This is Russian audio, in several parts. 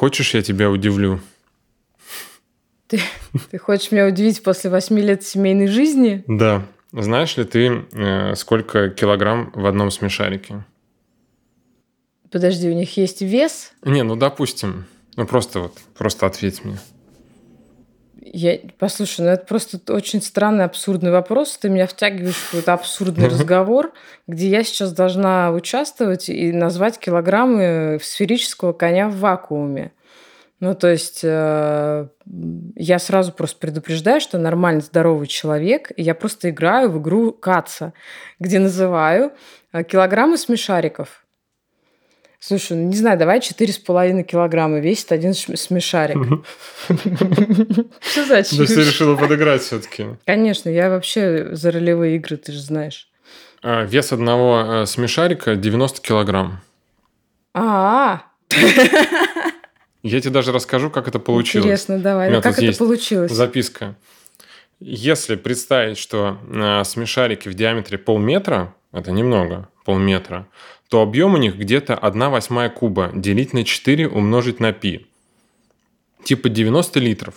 Хочешь, я тебя удивлю? Ты хочешь меня удивить после 8 лет семейной жизни? Да. Знаешь ли ты, сколько килограмм в одном смешарике? Подожди, у них есть вес? Не, ну допустим. Ну просто ответь мне. Послушай, ну это просто очень странный, абсурдный вопрос. Ты меня втягиваешь в какой-то абсурдный разговор, где я сейчас должна участвовать и назвать килограммы сферического коня в вакууме. Ну, то есть я сразу просто предупреждаю, что нормально здоровый человек, и я просто играю в игру каца, где называю килограммы смешариков. Слушай, ну не знаю, давай 4,5 килограмма весит один смешарик. Что за чушь? Да ты решила подыграть все-таки. Конечно, я вообще за ролевые игры, ты же знаешь. Вес одного смешарика 90 килограмм. Я тебе даже расскажу, как это получилось. Интересно, давай. Как это получилось? Записка. Если представить, что смешарики в диаметре полметра, это немного, полметра, то объем у них где-то 1/8 куба делить на 4 умножить на π. Типа 90 литров.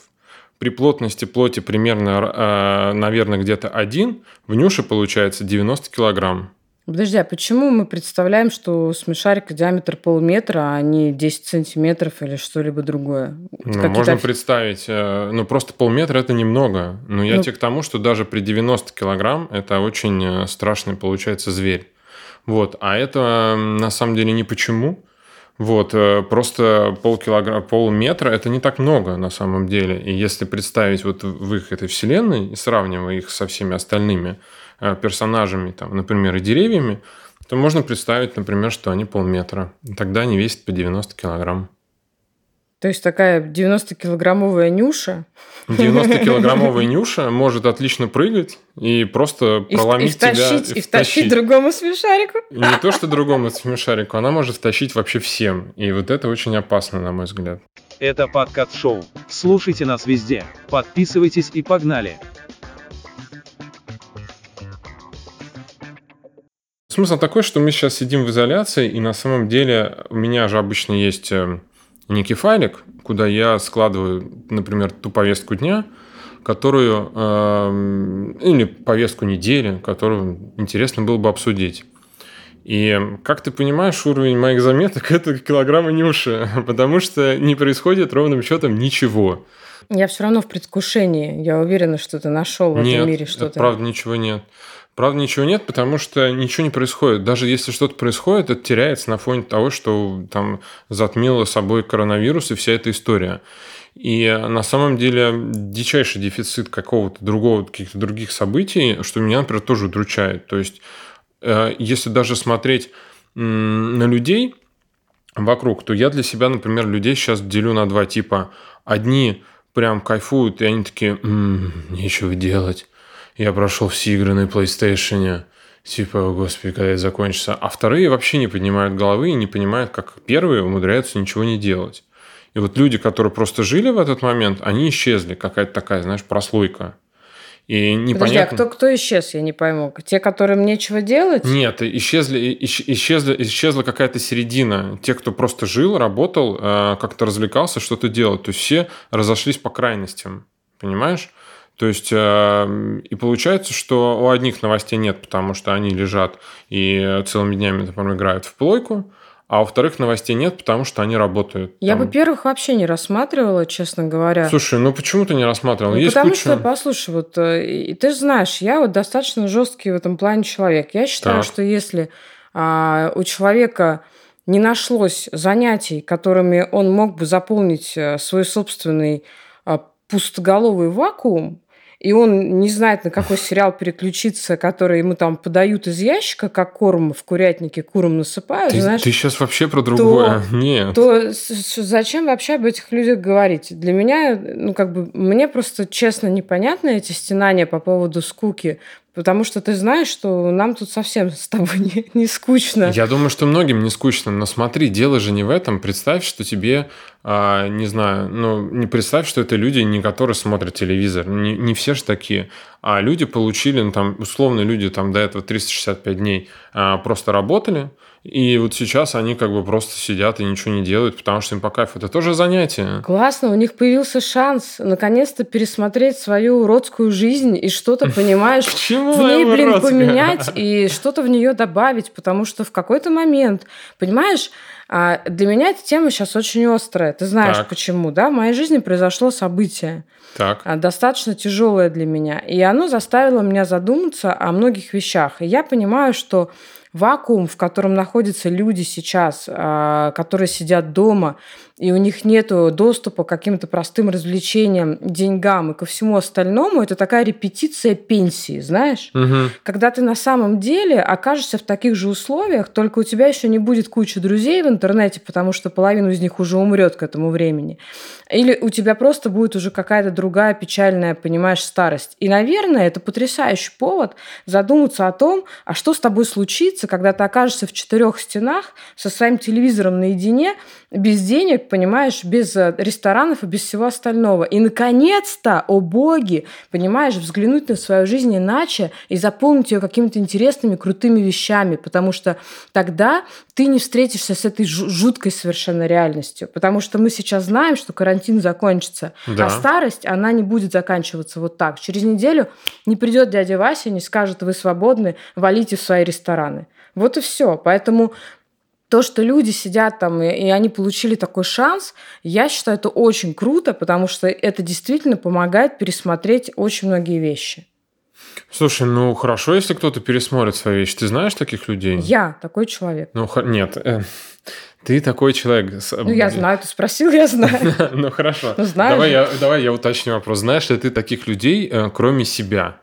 При плотности плоти примерно, наверное, где-то 1. В нюше получается 90 килограмм. Подожди, а почему мы представляем, что смешарик диаметр полметра, а не 10 сантиметров или что-либо другое? Ну, можно представить. Ну, просто полметра – это немного. Но я тебе к тому, что даже при 90 килограмм это очень страшный, получается, зверь. Вот, а это на самом деле не почему. Вот, просто полметра – это не так много на самом деле. И если представить вот в их этой вселенной и сравнивая их со всеми остальными персонажами, там, например, и деревьями, то можно представить, например, что они полметра. И тогда они весят по 90 килограмм. То есть такая 90-килограммовая Нюша? 90-килограммовая Нюша может отлично прыгать и просто проломить тебя. И втащить другому смешарику? Не то, что другому смешарику, она может втащить вообще всем. И вот это очень опасно, на мой взгляд. Это подкаст-шоу. Слушайте нас везде. Подписывайтесь и погнали. Смысл такой, что мы сейчас сидим в изоляции, и на самом деле у меня же обычно есть... некий файлик, куда я складываю, например, ту повестку дня, которую, или повестку недели, которую интересно было бы обсудить. И, как ты понимаешь, уровень моих заметок – это килограммы Нюши, потому что не происходит ровным счетом ничего. Я все равно в предвкушении. Я уверена, что ты нашел в этом мире что-то. Нет, правда, ничего нет. Правда, ничего нет, потому что ничего не происходит. Даже если что-то происходит, это теряется на фоне того, что там затмило собой коронавирус и вся эта история. И на самом деле дичайший дефицит какого-то другого, каких-то других событий, что меня, например, тоже удручает. То есть, если даже смотреть на людей вокруг, то я для себя, например, людей сейчас делю на два типа. Одни прям кайфуют, и они такие, нечего делать. Я прошел все игры на PlayStation, типа, о господи, когда это закончится. А вторые вообще не поднимают головы и не понимают, как первые умудряются ничего не делать. И вот люди, которые просто жили в этот момент, они исчезли. Какая-то такая, знаешь, прослойка. И непонятно... Подожди, а кто исчез, я не пойму. Те, которым нечего делать? Нет, исчезла какая-то середина. Те, кто просто жил, работал, как-то развлекался, что-то делал. То есть все разошлись по крайностям, понимаешь? То есть, и получается, что у одних новостей нет, потому что они лежат и целыми днями, например, играют в плойку, а у вторых новостей нет, потому что они работают. Я бы первых вообще не рассматривала, честно говоря. Слушай, ну почему ты не рассматривала? Ну, потому что, послушай, вот ты же знаешь, я вот достаточно жесткий в этом плане человек. Я считаю, так. Что если у человека... не нашлось занятий, которыми он мог бы заполнить свой собственный пустоголовый вакуум, и он не знает, на какой сериал переключиться, который ему там подают из ящика, как корм в курятнике, курам насыпают. Ты сейчас вообще про другое. Нет. То зачем вообще об этих людях говорить? Для меня, мне просто честно непонятно эти стенания по поводу скуки, потому что ты знаешь, что нам тут совсем с тобой не скучно. Я думаю, что многим не скучно, но смотри, дело же не в этом. Представь, что тебе, не представь, что это люди, не которые смотрят телевизор. Не все же такие. А люди получили, условно люди там до этого 365 дней просто работали, И вот сейчас они как бы просто сидят и ничего не делают, потому что им по кайфу. Это тоже занятие. Классно, у них появился шанс наконец-то пересмотреть свою уродскую жизнь и что-то, понимаешь, в ней, блин, поменять и что-то в нее добавить, потому что в какой-то момент, понимаешь, для меня эта тема сейчас очень острая. Ты знаешь, почему, да? В моей жизни произошло событие, достаточно тяжелое для меня, и оно заставило меня задуматься о многих вещах. И я понимаю, что вакуум, в котором находятся люди сейчас, которые сидят дома, и у них нет доступа к каким-то простым развлечениям, деньгам и ко всему остальному, это такая репетиция пенсии, знаешь? Угу. Когда ты на самом деле окажешься в таких же условиях, только у тебя еще не будет кучи друзей в интернете, потому что половина из них уже умрет к этому времени. Или у тебя просто будет уже какая-то другая печальная, понимаешь, старость. И, наверное, это потрясающий повод задуматься о том, а что с тобой случится, когда ты окажешься в 4 стенах со своим телевизором наедине, без денег, понимаешь, без ресторанов и без всего остального. И, наконец-то, о боги, понимаешь, взглянуть на свою жизнь иначе и заполнить ее какими-то интересными, крутыми вещами, потому что тогда ты не встретишься с этой жуткой совершенно реальностью, потому что мы сейчас знаем, что карантин закончится, да. А старость, она не будет заканчиваться вот так. Через неделю не придет дядя Вася, не скажет: вы свободны, валите в свои рестораны. Вот и все. Поэтому то, что люди сидят там, и они получили такой шанс, я считаю, это очень круто, потому что это действительно помогает пересмотреть очень многие вещи. Слушай, ну хорошо, если кто-то пересмотрит свои вещи. Ты знаешь таких людей? Я такой человек. Ну, нет, ты такой человек. Ну, я знаю, ты спросил, я знаю. Ну, хорошо. Давай я уточню вопрос. Знаешь ли ты таких людей, кроме себя?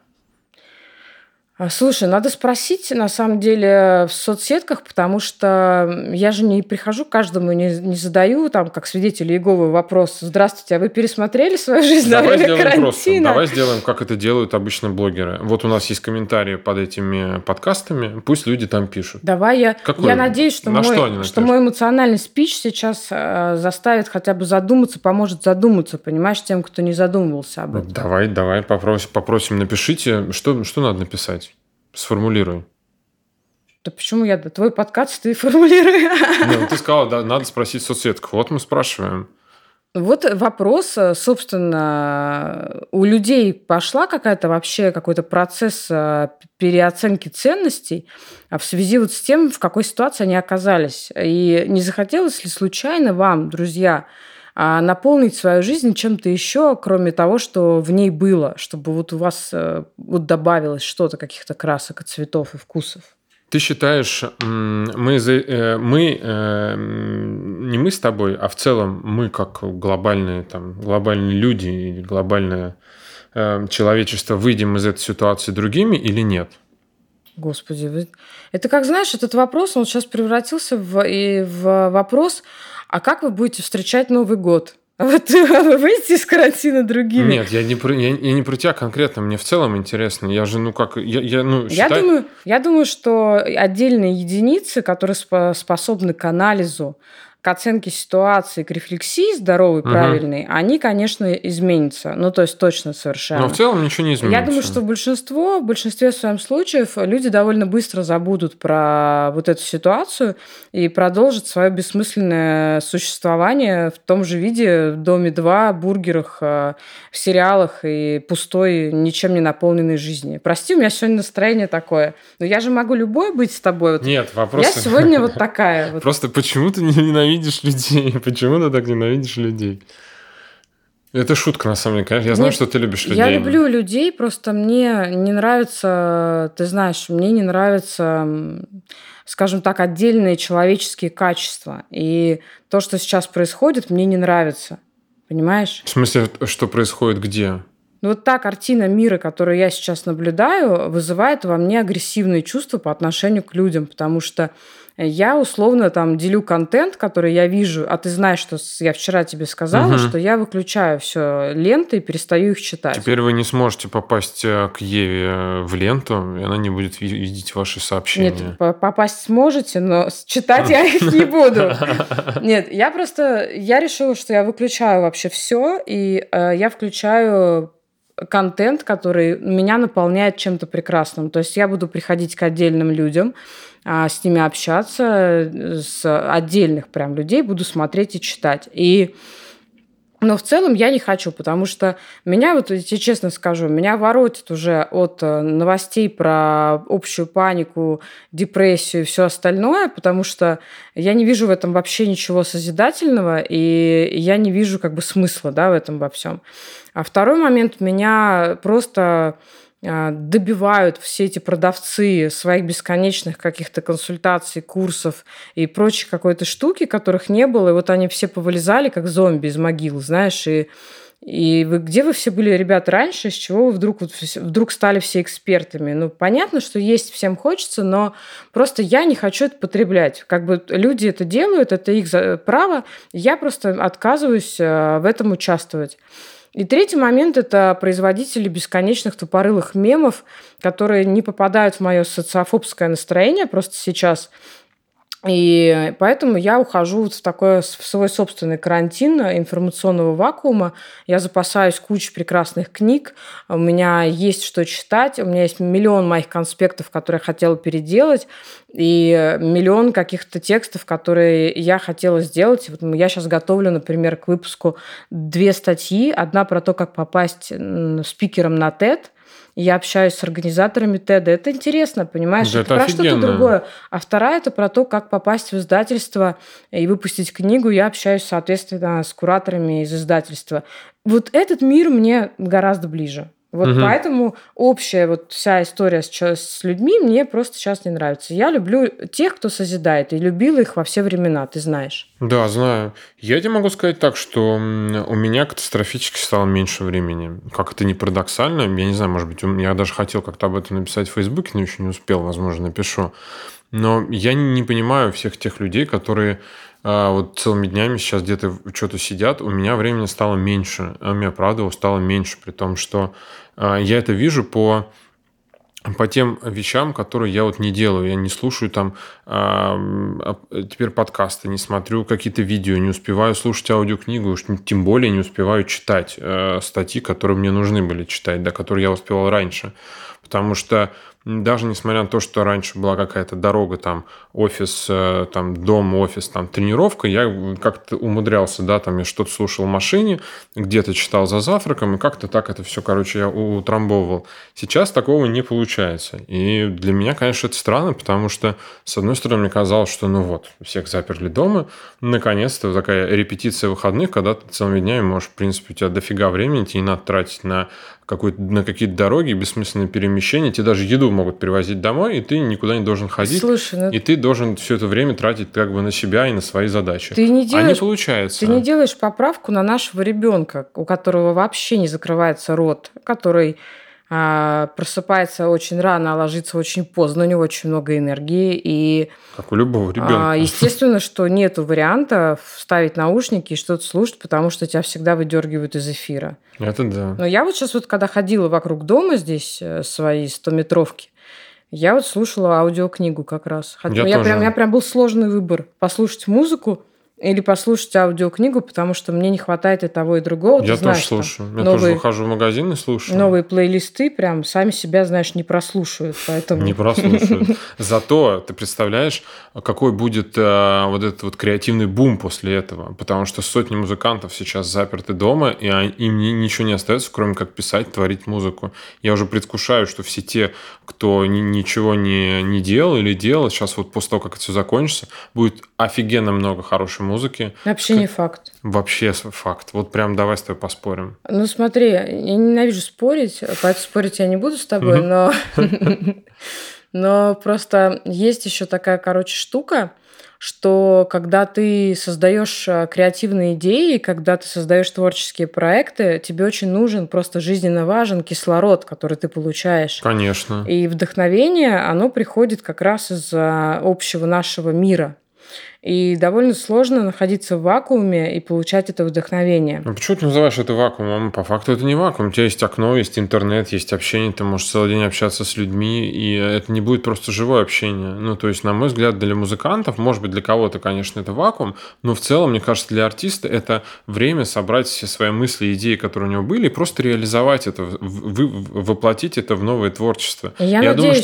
Слушай, надо спросить, на самом деле, в соцсетках, потому что я же не прихожу к каждому, не задаю, там, как свидетель Иеговы, вопрос: здравствуйте, а вы пересмотрели свою жизнь во время карантина? Просто. Давай сделаем, как это делают обычно блогеры. Вот у нас есть комментарии под этими подкастами, пусть люди там пишут. Давай я надеюсь, что мой эмоциональный спич сейчас заставит хотя бы задуматься, поможет задуматься, понимаешь, тем, кто не задумывался об этом. Давай, попросим, напишите, что надо написать. Сформулируй. Да почему я? Да твой подкаст ты формулируй. Ну, ты сказала, да, надо спросить в соцсетках. Вот мы спрашиваем. Вот вопрос, собственно, у людей пошла какой-то процесс переоценки ценностей в связи вот с тем, в какой ситуации они оказались. И не захотелось ли случайно вам, друзья, наполнить свою жизнь чем-то еще, кроме того, что в ней было, чтобы вот у вас вот добавилось что-то, каких-то красок и цветов и вкусов? Ты считаешь, мы не с тобой, а в целом мы как глобальные люди или глобальное человечество выйдем из этой ситуации другими или нет? Господи, это как, знаешь, этот вопрос, он сейчас превратился в вопрос: а как вы будете встречать Новый год? Вы выйдете из карантина другими? Нет, я не про тебя конкретно, мне в целом интересно. Я же, Я думаю, что отдельные единицы, которые способны к анализу, к оценке ситуации, к рефлексии здоровой, правильной, они, конечно, изменятся. Ну, то есть точно совершенно. Но в целом ничего не изменится. Я думаю, что в большинстве своем случаев люди довольно быстро забудут про вот эту ситуацию и продолжат свое бессмысленное существование в том же виде, в «Доме 2», бургерах, в сериалах и пустой, ничем не наполненной жизни. Прости, у меня сегодня настроение такое. Но я же могу любой быть с тобой. Нет, вопрос. Я сегодня вот такая. Просто почему ты ненавидишь людей? Почему ты так ненавидишь людей? Это шутка, на самом деле, конечно. Я знаю, что ты любишь людей. Я люблю людей, просто мне не нравится, ты знаешь, мне не нравятся, скажем так, отдельные человеческие качества. И то, что сейчас происходит, мне не нравится. Понимаешь? В смысле, что происходит где? Ну, вот та картина мира, которую я сейчас наблюдаю, вызывает во мне агрессивные чувства по отношению к людям, потому что я условно там делю контент, который я вижу, а ты знаешь, что я вчера тебе сказала, что я выключаю все ленты и перестаю их читать. Теперь вы не сможете попасть к Еве в ленту, и она не будет видеть ваши сообщения. Нет, попасть сможете, но читать я их не буду. Нет, я решила, что я выключаю вообще все, и я включаю контент, который меня наполняет чем-то прекрасным. То есть я буду приходить к отдельным людям, с ними общаться, с отдельных прям людей буду смотреть и читать. Но в целом я не хочу, потому что меня, вот я тебе честно скажу, меня воротит уже от новостей про общую панику, депрессию и все остальное, потому что я не вижу в этом вообще ничего созидательного, и я не вижу как бы смысла, да, в этом во всем. А второй момент, меня просто добивают все эти продавцы своих бесконечных каких-то консультаций, курсов и прочей какой-то штуки, которых не было. И вот они все повылезали, как зомби из могил, знаешь. И вы, где вы все были, ребята, раньше? С чего вы вдруг стали все экспертами? Ну, понятно, что есть, всем хочется, но просто я не хочу это потреблять. Как бы люди это делают, это их право. Я просто отказываюсь в этом участвовать. И третий момент – это производители бесконечных тупорылых мемов, которые не попадают в мое социофобское настроение просто сейчас. И поэтому я ухожу вот в свой собственный карантин информационного вакуума. Я запасаюсь кучей прекрасных книг, у меня есть что читать, у меня есть миллион моих конспектов, которые я хотела переделать, и миллион каких-то текстов, которые я хотела сделать. Вот я сейчас готовлю, например, к выпуску 2 статьи. Одна про то, как попасть спикером на TED. Я общаюсь с организаторами TED. Это интересно, понимаешь? Да, это про офигенно. Что-то другое. А вторая – это про то, как попасть в издательство и выпустить книгу. Я общаюсь, соответственно, с кураторами из издательства. Вот этот мир мне гораздо ближе. Вот поэтому общая вот вся история с людьми мне просто сейчас не нравится. Я люблю тех, кто созидает, и любила их во все времена, ты знаешь. Да, знаю. Я тебе могу сказать так, что у меня катастрофически стало меньше времени. Как это ни парадоксально, я не знаю, может быть, я даже хотел как-то об этом написать в Фейсбуке, но еще не успел, возможно, напишу. Но я не понимаю всех тех людей, которые вот целыми днями сейчас где-то что-то сидят. У меня времени стало меньше. У меня, правда, стало меньше. При том, что я это вижу по тем вещам, которые я вот не делаю. Я не слушаю там теперь подкасты, не смотрю какие-то видео, не успеваю слушать аудиокнигу, уж тем более не успеваю читать статьи, которые мне нужны были читать, да, которые я успевал раньше. Потому что даже несмотря на то, что раньше была какая-то дорога, там, офис, там, дом, офис, там, тренировка, я как-то умудрялся, да, там, я что-то слушал в машине, где-то читал за завтраком, и как-то так это все, короче, я утрамбовывал. Сейчас такого не получается. И для меня, конечно, это странно, потому что, с одной стороны, мне казалось, что, ну вот, всех заперли дома, наконец-то такая репетиция выходных, когда ты целыми днями можешь, в принципе, у тебя дофига времени, тебе не надо тратить на какие-то дороги, бессмысленные перемещения, тебе даже еду могут привозить домой, и ты никуда не должен ходить. Слушай, ну... И ты должен все это время тратить как бы на себя и на свои задачи. А не получается. Ты не делаешь поправку на нашего ребенка, у которого вообще не закрывается рот, который просыпается очень рано, а ложится очень поздно, у него очень много энергии. И, как у любого ребенка. Естественно, что нет варианта вставить наушники и что-то слушать, потому что тебя всегда выдергивают из эфира. Это да. Но я вот сейчас, вот, когда ходила вокруг дома здесь, свои 100-метровки, я вот слушала аудиокнигу как раз. У меня прям был сложный выбор. Послушать музыку или послушать аудиокнигу, потому что мне не хватает и того, и другого. Я тоже слушаю. Я тоже выхожу в магазин и слушаю. Новые плейлисты прям сами себя, знаешь, не прослушают. Не прослушают. Зато ты представляешь, какой будет вот этот вот креативный бум после этого. Потому что сотни музыкантов сейчас заперты дома, и им ничего не остается, кроме как писать, творить музыку. Я уже предвкушаю, что все те, кто ничего не делал или делал, сейчас вот после того, как это все закончится, будет офигенно много хорошей музыки. Вообще не факт. Вообще факт. Вот прям давай с тобой поспорим. Ну смотри, я ненавижу спорить, поэтому спорить я не буду с тобой, но просто есть еще такая, короче, штука, что когда ты создаешь креативные идеи, когда ты создаешь творческие проекты, тебе очень нужен, просто жизненно важен кислород, который ты получаешь. Конечно. И вдохновение, оно приходит как раз из общего нашего мира. И довольно сложно находиться в вакууме и получать это вдохновение. А почему ты называешь это вакуумом? По факту это не вакуум. У тебя есть окно, есть интернет, есть общение. Ты можешь целый день общаться с людьми, и это не будет просто живое общение. Ну, то есть, на мой взгляд, для музыкантов, может быть, для кого-то, конечно, это вакуум, но в целом, мне кажется, для артиста это время собрать все свои мысли, идеи, которые у него были, и просто реализовать это, воплотить это в новое творчество. Я думаю,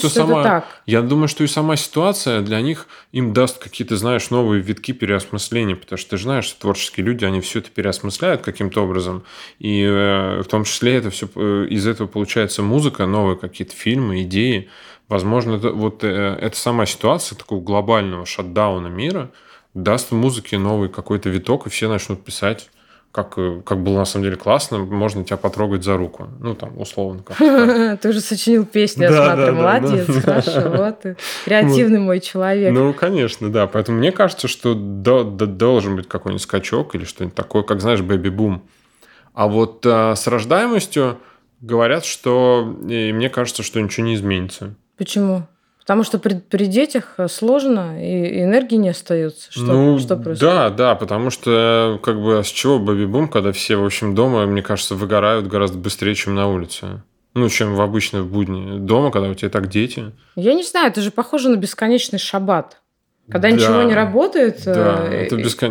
что и сама ситуация для них им даст какие-то, знаешь, новые витки переосмысления, потому что ты же знаешь, что творческие люди, они все это переосмысляют каким-то образом, и в том числе это все, из этого получается музыка, новые какие-то фильмы, идеи. Возможно, эта сама ситуация такого глобального шатдауна мира даст музыке новый какой-то виток, и все начнут писать. Как было на самом деле классно, можно тебя потрогать за руку. Ну, там, условно. Как-то. Ты уже сочинил песню, я смотрю, молодец, хорошо, вот ты. Креативный мой человек. Ну, конечно, да. Поэтому мне кажется, что должен быть какой-нибудь скачок или что-нибудь такое, как, знаешь, бэби-бум. А вот с рождаемостью говорят, что... И мне кажется, что ничего не изменится. Почему? Потому что при детях сложно, и энергии не остается. Что происходит? Да, потому что как бы с чего бэби-бум, когда все, в общем, дома, мне кажется, выгорают гораздо быстрее, чем на улице. Ну, чем в обычные будни дома, когда у тебя так дети. Я не знаю, это же похоже на бесконечный шаббат. Когда ничего не работает, это только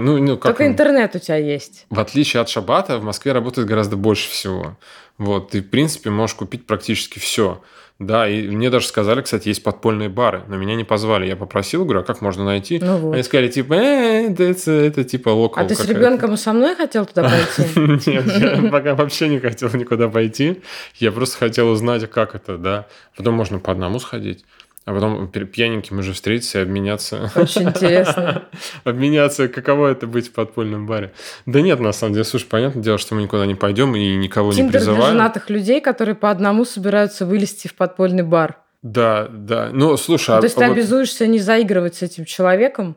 интернет у тебя есть. В отличие от шаббата, в Москве работает гораздо больше всего. Вот, ты, в принципе, можешь купить практически все. Да, и мне даже сказали, кстати, есть подпольные бары, но меня не позвали. Я попросил, говорю, а как можно найти? Ну вот. Они сказали, типа, это типа локал. А ты с ребенком и со мной хотел туда пойти? Нет, я пока вообще не хотел никуда пойти. Я просто хотел узнать, как это, да. Потом можно по одному сходить. А потом пьяненьким уже встретиться и обменяться. Очень интересно. Обменяться, каково это быть в подпольном баре. Да нет, на самом деле, слушай, понятное дело, что мы никуда не пойдем и никого не призываем. Тиндер для женатых людей, которые по одному собираются вылезти в подпольный бар. Да. Ну, слушай... То есть ты обязуешься не заигрывать с этим человеком,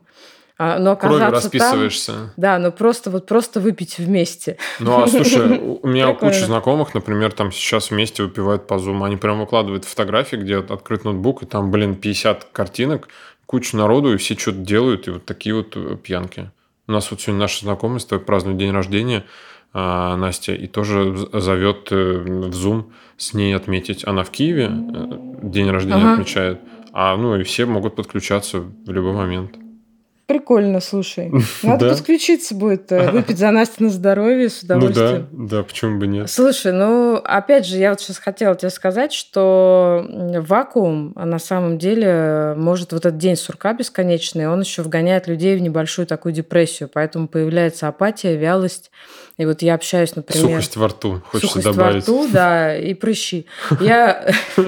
но оказаться там... Кровью расписываешься. Да, но просто выпить вместе. Ну, а слушай, у меня куча знакомых, например, там сейчас вместе выпивают по Zoom. Они прям выкладывают фотографии, где открыт ноутбук, и там, 50 картинок, куча народу, и все что-то делают, и вот такие вот пьянки. У нас вот сегодня наши знакомые с тобой празднуют день рождения, Настя, и тоже зовет в Zoom с ней отметить. Она в Киеве день рождения отмечает, и все могут подключаться в любой момент. Прикольно, слушай. Надо подключиться будет, выпить за Настину здоровье с удовольствием. Да, почему бы нет. Слушай, опять же, я вот сейчас хотела тебе сказать, что вакуум, на самом деле, может этот день сурка бесконечный, он еще вгоняет людей в небольшую такую депрессию, поэтому появляется апатия, вялость. И вот я общаюсь, например... Сухость во рту, хочется добавить. Сухость во рту, да, и прыщи. И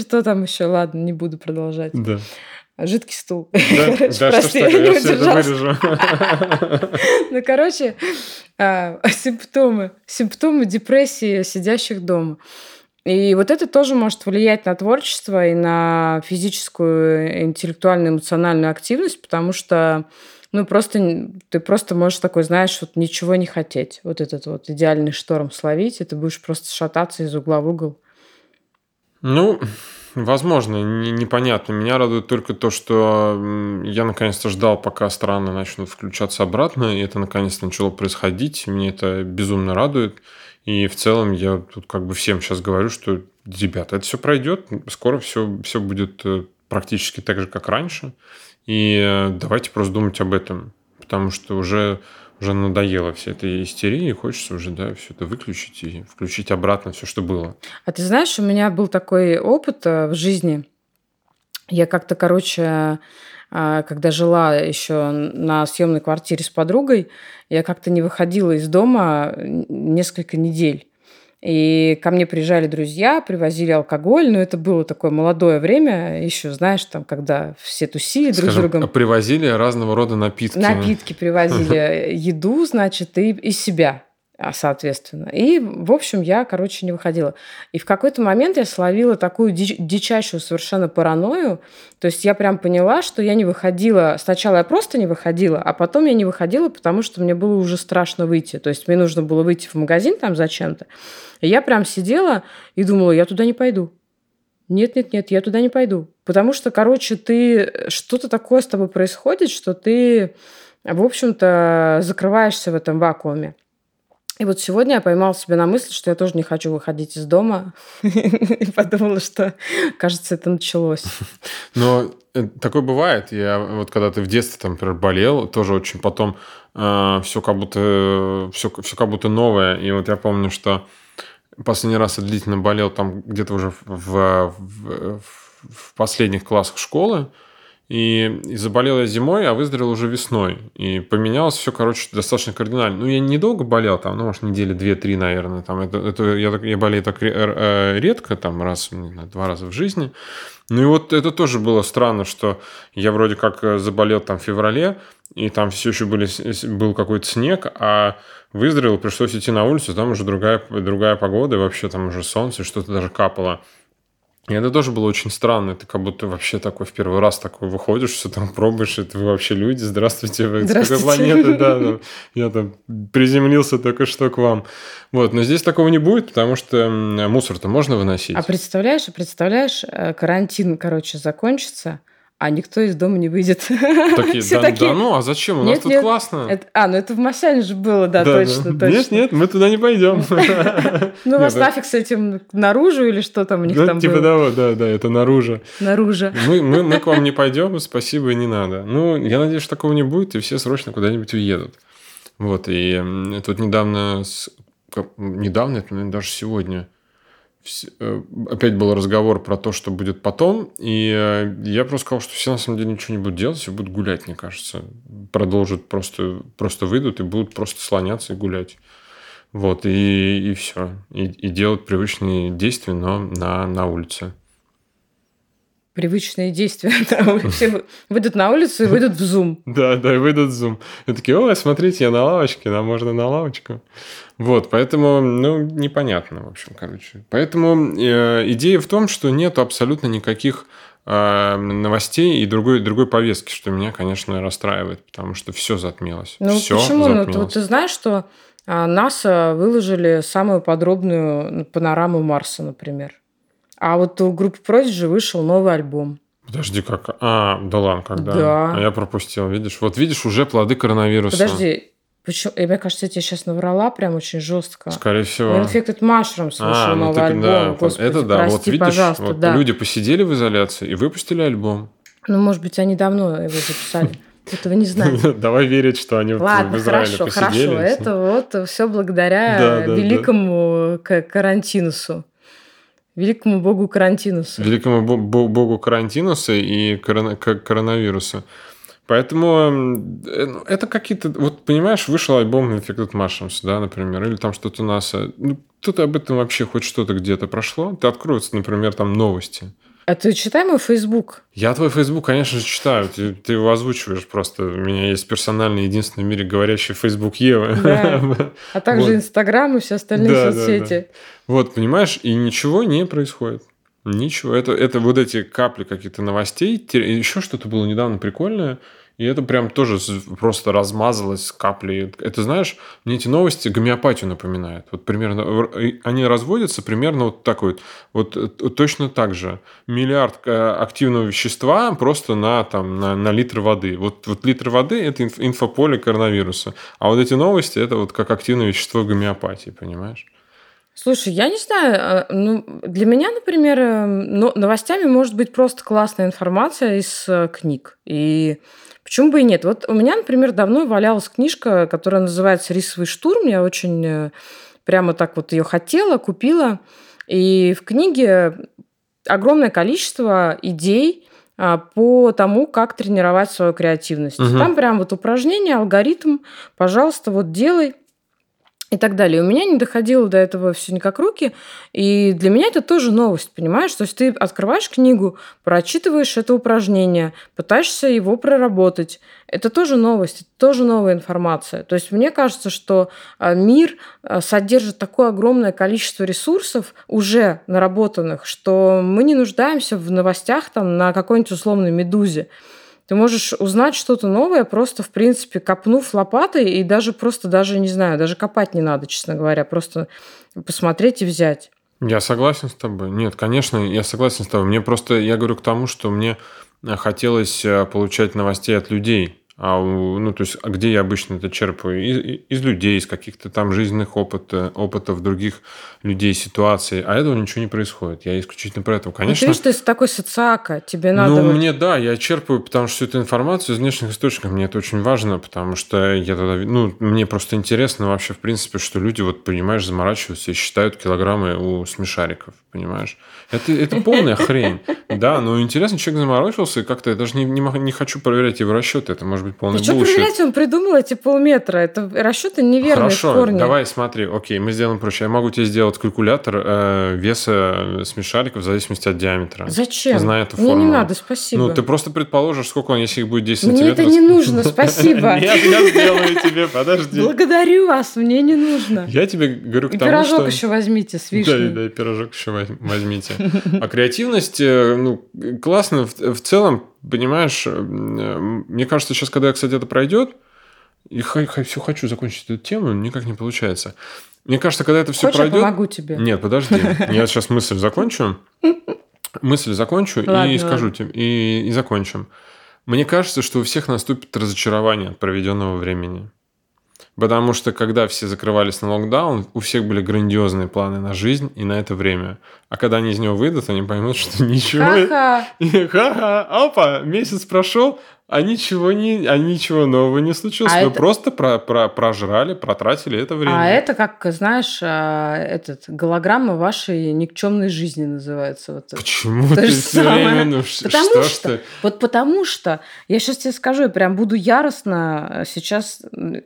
что там еще? Ладно, не буду продолжать. Да. Жидкий стул. Прости, я не удержалась. Короче, симптомы депрессии сидящих дома. И вот это тоже может влиять на творчество и на физическую, интеллектуальную, эмоциональную активность, потому что ты можешь такой, знаешь, вот ничего не хотеть. Вот этот вот идеальный шторм словить, и ты будешь просто шататься из угла в угол. Возможно, непонятно. Меня радует только то, что я наконец-то ждал, пока страны начнут включаться обратно, и это наконец-то начало происходить. Меня это безумно радует. И в целом я тут как бы всем сейчас говорю, что, ребята, это все пройдет, скоро все будет практически так же, как раньше. И давайте просто думать об этом, потому что уже надоело вся эта истерия, и хочется уже, все это выключить и включить обратно все, что было. А ты знаешь, у меня был такой опыт в жизни. Я как-то, когда жила еще на съемной квартире с подругой, я как-то не выходила из дома несколько недель. И ко мне приезжали друзья, привозили алкоголь, но это было такое молодое время, еще, знаешь, там, когда все тусили друг с другом. Привозили разного рода напитки. Напитки привозили, еду, значит, и себя, соответственно. И, в общем, я, не выходила. И в какой-то момент я словила такую дичайшую совершенно паранойю. То есть я прям поняла, что я не выходила. Сначала я просто не выходила, а потом я не выходила, потому что мне было уже страшно выйти. То есть мне нужно было выйти в магазин там зачем-то. И я прям сидела и думала, я туда не пойду. Нет, я туда не пойду. Потому что, ты что-то такое с тобой происходит, что ты, в общем-то, закрываешься в этом вакууме. И вот сегодня я поймала себя на мысли, что я тоже не хочу выходить из дома. И подумала, что, кажется, это началось. Но такое бывает. Я вот когда ты в детстве, например, болел, тоже очень потом все как будто новое. И вот я помню, что последний раз я длительно болел там где-то уже в последних классах школы. И заболел я зимой, а выздоровел уже весной. И поменялось все, достаточно кардинально. Ну, я недолго болел, может, недели 2-3, наверное. Я болею так редко, два раза в жизни. Ну, и вот это тоже было странно, что я вроде как заболел в феврале, и там все еще был какой-то снег, а выздоровел, пришлось идти на улицу, там уже другая погода, и вообще там уже солнце, что-то даже капало. И это тоже было очень странно. Ты как будто вообще такой в первый раз такой выходишь, все там пробуешь, это вы вообще люди, здравствуйте, вы с какой планеты, да, я там приземлился только что к вам. Вот, но здесь такого не будет, потому что мусор-то можно выносить. А представляешь, карантин, закончится, а никто из дома не выйдет. Такие. Да ну, а зачем? У нас тут классно. Это в Масяне же было, да, точно. Нет, мы туда не пойдем. Ну, вас нафиг с этим наружу или что там у них там было? Это наружу. Мы к вам не пойдем, спасибо, не надо. Ну, я надеюсь, что такого не будет, и все срочно куда-нибудь уедут. Вот, и тут недавно, даже сегодня, опять был разговор про то, что будет потом, и я просто сказал, что все на самом деле ничего не будут делать, все будут гулять, мне кажется. Продолжат, просто выйдут и будут просто слоняться и гулять. Вот, и все. И делать привычные действия, но на улице. Привычные действия. Все выйдут на улицу и выйдут в Zoom. Да, и выйдут в Zoom. И такие, ой, смотрите, я на лавочке, нам можно на лавочку. Вот, поэтому, непонятно, в общем, Поэтому идея в том, что нет абсолютно никаких новостей и другой повестки, что меня, конечно, расстраивает, потому что все затмилось. Почему? Ты знаешь, что НАСА выложили самую подробную панораму Марса, например. А вот у группы Prodigy вышел новый альбом. Подожди, как? Когда? Да. А я пропустил, видишь? Вот видишь, уже плоды коронавируса. Подожди, почему? Мне кажется, я тебе сейчас наврала прям очень жестко. Скорее всего. Infected Mushrooms вышел новый альбом. Да, Господи, это да. Прости, вот видишь, пожалуйста, вот да. Люди посидели в изоляции и выпустили альбом. Может быть, они давно его записали. Этого не знаю. Давай верить, что они в Израиле посидели. Ладно, хорошо. Это вот все благодаря великому карантинусу. Великому богу карантинуса. Великому богу карантинуса и коронавируса. Поэтому это какие-то... Вот, понимаешь, вышел альбом Infected Mushrooms, да, например, или там что-то НАСА. Кто-то об этом вообще хоть что-то где-то прошло. Ты откроются, например, там новости. А ты читай мой Facebook? Я твой Facebook, конечно же, читаю. Ты его озвучиваешь просто. У меня есть персональный, единственный в мире говорящий Facebook Ева. Да. А также Инстаграм и все остальные соцсети. Да. Вот, понимаешь, и ничего не происходит. Ничего. Это вот эти капли каких-то новостей. Еще что-то было недавно прикольное. И это прям тоже просто размазалось каплей. Это, знаешь, мне эти новости гомеопатию напоминают. Вот примерно они разводятся примерно вот так вот. Вот точно так же. Миллиард активного вещества просто на литр воды. Вот литр воды – это инфополе коронавируса. А вот эти новости – это вот как активное вещество гомеопатии, понимаешь? Слушай, я не знаю, для меня, например, новостями может быть просто классная информация из книг. И почему бы и нет? Вот у меня, например, давно валялась книжка, которая называется «Рисовый штурм». Я очень прямо так вот ее хотела, купила. И в книге огромное количество идей по тому, как тренировать свою креативность. Угу. Там прям вот упражнение, алгоритм, пожалуйста, вот делай. И так далее. У меня не доходило до этого все никак руки, и для меня это тоже новость, понимаешь? То есть ты открываешь книгу, прочитываешь это упражнение, пытаешься его проработать. Это тоже новость, это тоже новая информация. То есть мне кажется, что мир содержит такое огромное количество ресурсов уже наработанных, что мы не нуждаемся в новостях на какой-нибудь условной «Медузе». Ты можешь узнать что-то новое, просто, в принципе, копнув лопатой, и даже копать не надо, честно говоря, просто посмотреть и взять. Я согласен с тобой. Нет, конечно, я согласен с тобой. Мне просто, я говорю к тому, что мне хотелось получать новостей от людей. Ну, то есть, а где я обычно это черпаю? Из людей, из каких-то там жизненных опытов других людей, ситуаций. А этого ничего не происходит. Я исключительно про это. Конечно. Ну, ты видишь, ты такой социака, тебе надо... Ну, мне, да, я черпаю, потому что всю эту информацию из внешних источников, мне это очень важно, потому что я тогда... Ну, мне просто интересно вообще, в принципе, что люди, вот, понимаешь, заморачиваются и считают килограммы у смешариков, понимаешь? Это полная хрень. Да, но интересно, человек заморочился, и как-то я даже не хочу проверять его расчеты. Это может быть полный булшит. Ты что проверять? Он придумал эти полметра. Это расчеты неверные в корне. Хорошо, давай смотри. Окей, мы сделаем проще. Я могу тебе сделать калькулятор веса смешариков в зависимости от диаметра. Зачем? Зная эту формулу. Мне не надо, спасибо. Ну, ты просто предположишь, сколько он, если их будет 10 сантиметров. Мне это не нужно, спасибо. Нет, я сделаю тебе, подожди. Благодарю вас, мне не нужно. Я тебе говорю к тому, что... И пирожок еще возьмите с вишней. Да, и пирожок еще возьмите. А креативность, ну, классно в целом. Понимаешь, мне кажется, сейчас, когда, кстати, это пройдет, и все хочу закончить эту тему, никак не получается. Мне кажется, когда это все пройдет... Хочешь, я помогу тебе? Нет, подожди. Я сейчас мысль закончу. Ладно, и скажу тебе, и закончим. Мне кажется, что у всех наступит разочарование от проведенного времени. Потому что, когда все закрывались на локдаун, у всех были грандиозные планы на жизнь и на это время. А когда они из него выйдут, они поймут, что ничего... Опа, месяц прошел, а ничего нового не случилось. А мы просто прожрали, протратили это время. А это как, знаешь, голограмма вашей никчемной жизни называется. Вот почему это ты все время... Ну, потому что вот потому что... Я сейчас тебе скажу, я прям буду яростно сейчас...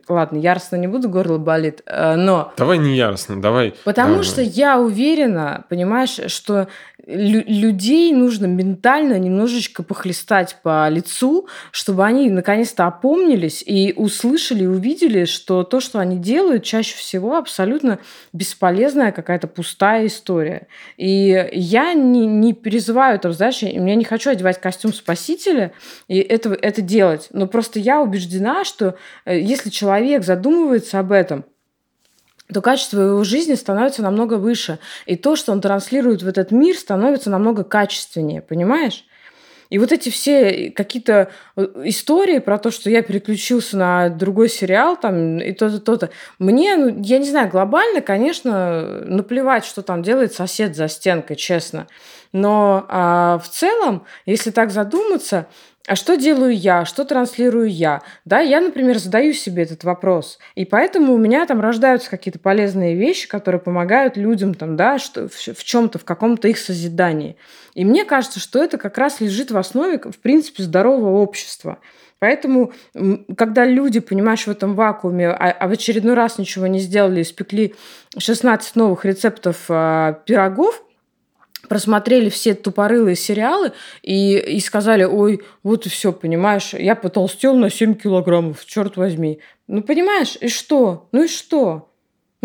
Ладно, яростно не буду, горло болит, но... Давай не яростно, давай... Потому что я уверена, понимаешь, что... людей нужно ментально немножечко похлестать по лицу, чтобы они наконец-то опомнились и услышали, и увидели, что то, что они делают, чаще всего абсолютно бесполезная какая-то пустая история. И я не призываю, там, знаешь, я не хочу одевать костюм спасителя и это делать. Но просто я убеждена, что если человек задумывается об этом, то качество его жизни становится намного выше. И то, что он транслирует в этот мир, становится намного качественнее, понимаешь? И вот эти все какие-то истории про то, что я переключился на другой сериал там, и то-то, то-то. Мне, ну, я не знаю, глобально, конечно, наплевать, что там делает сосед за стенкой, честно. Но в целом, если так задуматься... А что делаю я? Что транслирую я? Да, я, например, задаю себе этот вопрос. И поэтому у меня там рождаются какие-то полезные вещи, которые помогают людям там, да, в чем-то, в каком-то их созидании. И мне кажется, что это как раз лежит в основе, в принципе, здорового общества. Поэтому, когда люди, понимаешь, в этом вакууме, а в очередной раз ничего не сделали, испекли 16 новых рецептов пирогов, просмотрели все тупорылые сериалы и сказали: ой, вот и все, понимаешь, я потолстел на 7 килограммов, черт возьми. Ну, понимаешь, и что? Ну,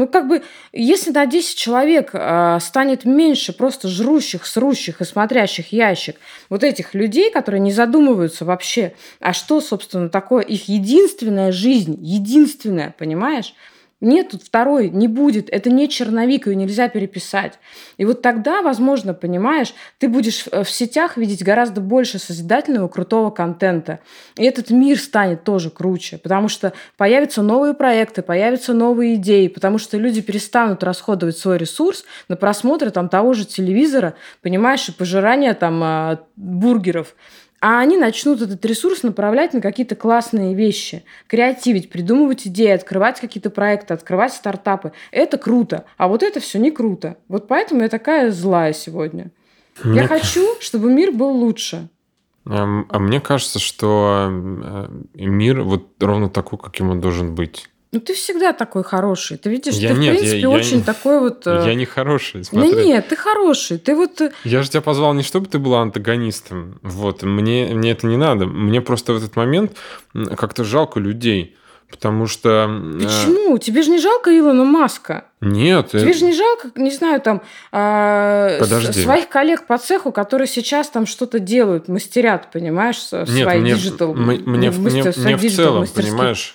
как бы, если на 10 человек станет меньше просто жрущих, срущих и смотрящих ящик, вот этих людей, которые не задумываются вообще, а что, собственно, такое их единственная жизнь, единственная, понимаешь? Нет, тут второй не будет. Это не черновик, ее нельзя переписать. И вот тогда, возможно, понимаешь, ты будешь в сетях видеть гораздо больше созидательного, крутого контента. И этот мир станет тоже круче, потому что появятся новые проекты, появятся новые идеи, потому что люди перестанут расходовать свой ресурс на просмотры там, того же телевизора, понимаешь, и пожирание там, бургеров. А они начнут этот ресурс направлять на какие-то классные вещи. Креативить, придумывать идеи, открывать какие-то проекты, открывать стартапы. Это круто. А вот это все не круто. Вот поэтому я такая злая сегодня. Я хочу, чтобы мир был лучше. А мне кажется, что мир вот ровно такой, каким он должен быть. Ну, ты всегда такой хороший. Ты видишь, ты, в принципе, очень такой вот... Я не хороший, смотри. Да нет, ты хороший. Ты вот... Я же тебя позвал не чтобы ты была антагонистом. Вот, мне это не надо. Мне просто в этот момент как-то жалко людей, потому что... Почему? Тебе же не жалко Илона Маска? Нет. Тебе же не жалко, не знаю, там... своих коллег по цеху, которые сейчас там что-то делают, мастерят, понимаешь, свои диджитал-мастерские. Мне в целом, понимаешь,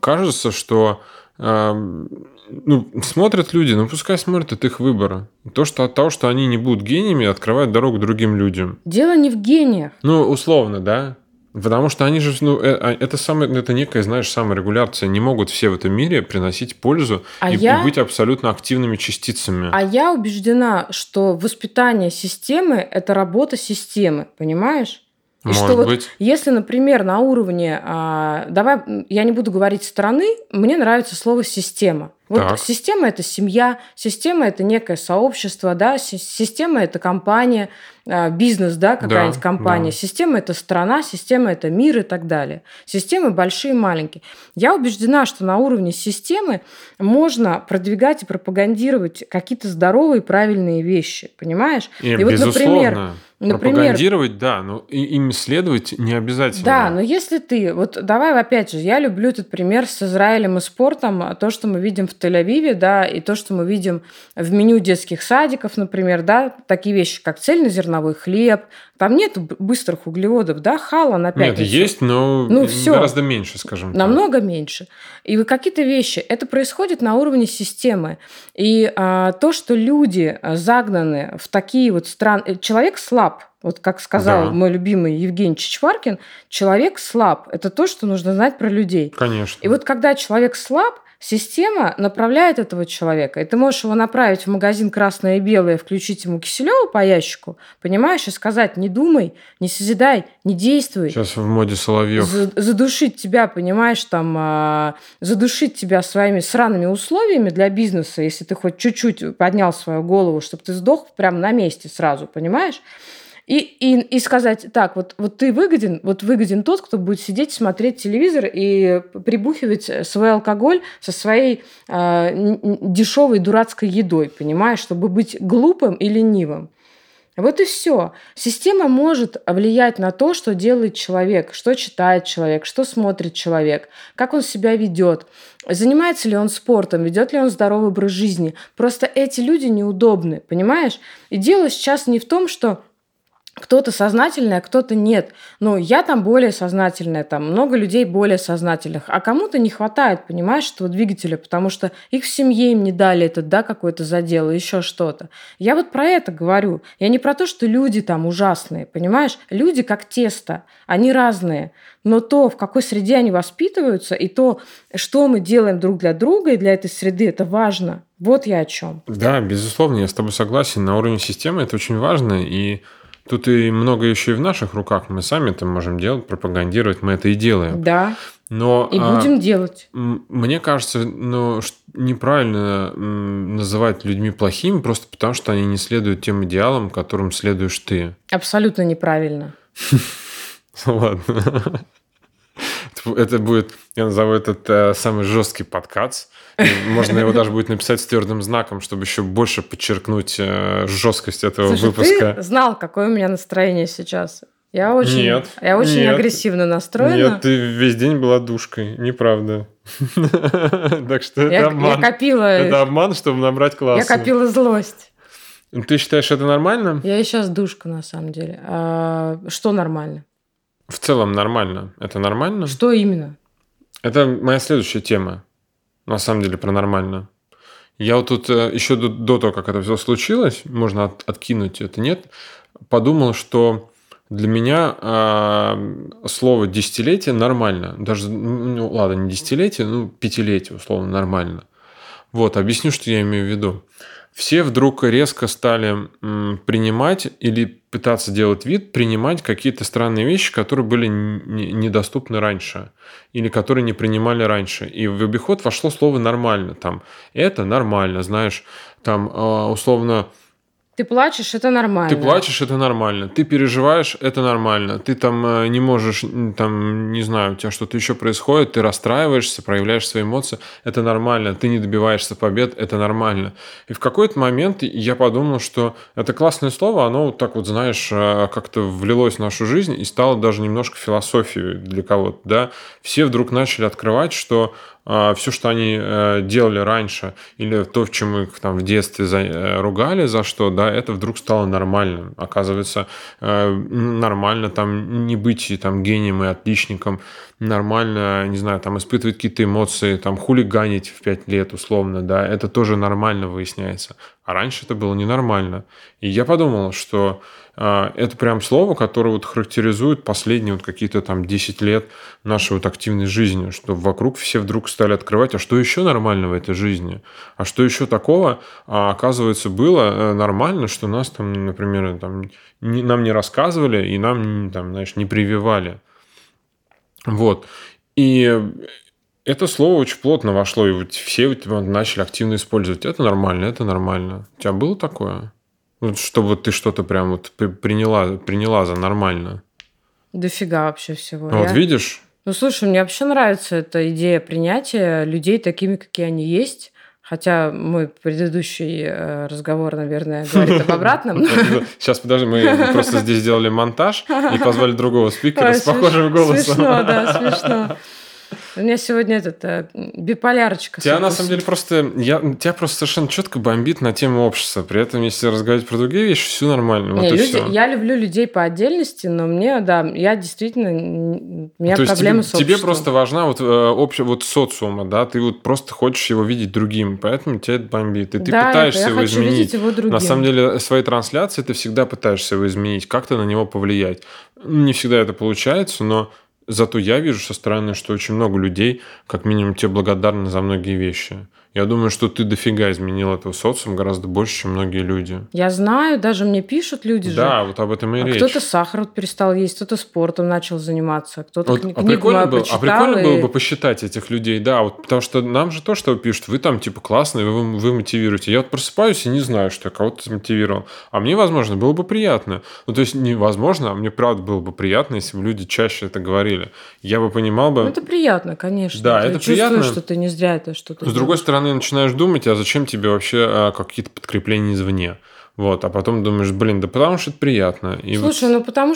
кажется, что Ну, смотрят люди, ну пускай смотрят, это их выбор. То, что от того, что они не будут гениями, открывает дорогу другим людям. Дело не в гениях. Ну, условно, да. Потому что они же, ну, это некая, знаешь, саморегуляция. Не могут все в этом мире приносить пользу и быть абсолютно активными частицами. А я убеждена, что воспитание системы – это работа системы, понимаешь? И может что быть. Вот, если, например, на уровне... давай, я не буду говорить страны, мне нравится слово «система». Вот так. Система – это семья, система – это некое сообщество, да, система – это компания, бизнес, да, какая-нибудь компания, да. Система – это страна, система – это мир и так далее. Системы большие и маленькие. Я убеждена, что на уровне системы можно продвигать и пропагандировать какие-то здоровые, правильные вещи, понимаешь? И вот, безусловно. Пропагандировать, да, но им следовать не обязательно. Да, но если ты... Вот давай, опять же, я люблю этот пример с Израилем и спортом, то, что мы видим в Тель-Авиве, да, и то, что мы видим в меню детских садиков, например, да, такие вещи, как цельнозерновой хлеб. Там нет быстрых углеводов, да, хала на 5. Нет, есть, но гораздо меньше, скажем так. Намного меньше. И какие-то вещи. Это происходит на уровне системы. И то, что люди загнаны в такие вот страны... Человек слаб. Вот как сказал мой любимый Евгений Чичваркин, человек слаб. Это то, что нужно знать про людей. Конечно. И вот когда человек слаб, система направляет этого человека, и ты можешь его направить в магазин «Красное и белое», включить ему Киселёва по ящику, понимаешь, и сказать: не думай, не созидай, не действуй. Сейчас в моде Соловьёв. Задушить тебя, понимаешь, там, задушить тебя своими сраными условиями для бизнеса, если ты хоть чуть-чуть поднял свою голову, чтобы ты сдох прямо на месте сразу, понимаешь? И сказать: так, вот ты выгоден, вот выгоден тот, кто будет сидеть, смотреть телевизор и прибухивать свой алкоголь со своей дешевой дурацкой едой, понимаешь, чтобы быть глупым и ленивым. Вот и все. Система может влиять на то, что делает человек, что читает человек, что смотрит человек, как он себя ведет, занимается ли он спортом, ведет ли он здоровый образ жизни. Просто эти люди неудобны, понимаешь? И дело сейчас не в том, что кто-то сознательный, а кто-то нет. Ну, я там более сознательная, там много людей более сознательных. А кому-то не хватает, понимаешь, этого двигателя, потому что их в семье им не дали этот, да, какой-то задел, еще что-то. Я вот про это говорю. Я не про то, что люди там ужасные, понимаешь? Люди как тесто, они разные. Но то, в какой среде они воспитываются, и то, что мы делаем друг для друга и для этой среды, это важно. Вот я о чем. Да, безусловно, я с тобой согласен. На уровне системы это очень важно, и тут и много еще и в наших руках. Мы сами это можем делать, пропагандировать. Мы это и делаем. Да. Но, и будем делать. Мне кажется, неправильно называть людьми плохими просто потому, что они не следуют тем идеалам, которым следуешь ты. Абсолютно неправильно. Ладно. Это будет, я назову этот самый жесткий подкаст. Можно его даже будет написать с твердым знаком, чтобы еще больше подчеркнуть жесткость этого выпуска. Ты знал, какое у меня настроение сейчас. Я очень агрессивно настроена. Нет, ты весь день была душкой, неправда. Так что это обман. Это обман, чтобы набрать классы. Я копила злость. Ты считаешь, это нормально? Я и сейчас душка, на самом деле. Что нормально? В целом нормально. Это нормально? Что именно? Это моя следующая тема. На самом деле про нормально. Я вот тут еще до того, как это все случилось, можно откинуть это, нет, подумал, что для меня слово «десятилетие» нормально. Даже, не десятилетие, пятилетие, условно, нормально. Вот, объясню, что я имею в виду. Все вдруг резко стали принимать или пытаться делать вид, принимать какие-то странные вещи, которые были недоступны раньше или которые не принимали раньше. И в обиход вошло слово «нормально». Там, это нормально, знаешь, там условно... Ты плачешь, это нормально. Ты плачешь, это нормально. Ты переживаешь, это нормально. Ты там не можешь, там, не знаю, у тебя что-то еще происходит, ты расстраиваешься, проявляешь свои эмоции, это нормально. Ты не добиваешься побед, это нормально. И в какой-то момент я подумал, что это классное слово, оно вот так вот, знаешь, как-то влилось в нашу жизнь и стало даже немножко философией для кого-то, да. Все вдруг начали открывать, что все, что они делали раньше, или то, в чем их там в детстве ругали за что, да, это вдруг стало нормальным. Оказывается, нормально там не быть там гением и отличником, нормально, не знаю, там испытывать какие-то эмоции, там хулиганить в 5 лет условно, да, это тоже нормально выясняется. А раньше это было ненормально. И я подумал, что это прям слово, которое вот характеризует последние вот какие-то там 10 лет нашей вот активной жизни, что вокруг все вдруг стали открывать, а что еще нормального в этой жизни? А что еще такого, оказывается, было нормально, что нас там, например, там, нам не рассказывали и нам, там, знаешь, не прививали. Вот. И это слово очень плотно вошло, и вот все начали активно использовать. Это нормально, это нормально. У тебя было такое? Вот, чтобы ты что-то прям вот приняла за нормально. Дофига вообще всего. Вот видишь? Ну, слушай, мне вообще нравится эта идея принятия людей такими, какие они есть. Хотя мой предыдущий разговор, наверное, говорит об обратном. Сейчас, подожди, мы просто здесь сделали монтаж и позвали другого спикера с похожим голосом. Смешно, да, смешно. У меня сегодня биполярочка. Тебя на самом деле тебя просто совершенно четко бомбит на тему общества. При этом, если разговаривать про другие вещи, все нормально. Вот я люблю людей по отдельности, но мне, да, я действительно, у меня проблемы с обществом. Тебе просто важна вот социума, да, ты вот просто хочешь его видеть другим, поэтому тебя это бомбит, и ты пытаешься его изменить. На самом деле, своей трансляции ты всегда пытаешься его изменить, как-то на него повлиять. Не всегда это получается, но зато я вижу со стороны, что очень много людей, как минимум, тебе благодарны за многие вещи. Я думаю, что ты дофига изменил этого социума гораздо больше, чем многие люди. Я знаю, даже мне пишут люди же. Да, вот об этом и речь. Кто-то сахар перестал есть, кто-то спортом начал заниматься, кто-то книгу мою почитал. А прикольно было бы посчитать этих людей, да, вот, потому что нам же то, что пишут, вы там типа классные, вы мотивируете. Я вот просыпаюсь и не знаю, что я кого-то мотивировал. А мне, возможно, было бы приятно. Ну, то есть невозможно, а мне правда было бы приятно, если бы люди чаще это говорили. Я бы понимал бы. Ну, это приятно, конечно. Да, это приятно. Ты чувствуешь, что ты не зря это что-то делаешь. С другой стороны, начинаешь думать, а зачем тебе вообще какие-то подкрепления извне. Вот, а потом думаешь, да потому что это приятно. И слушай, вот потому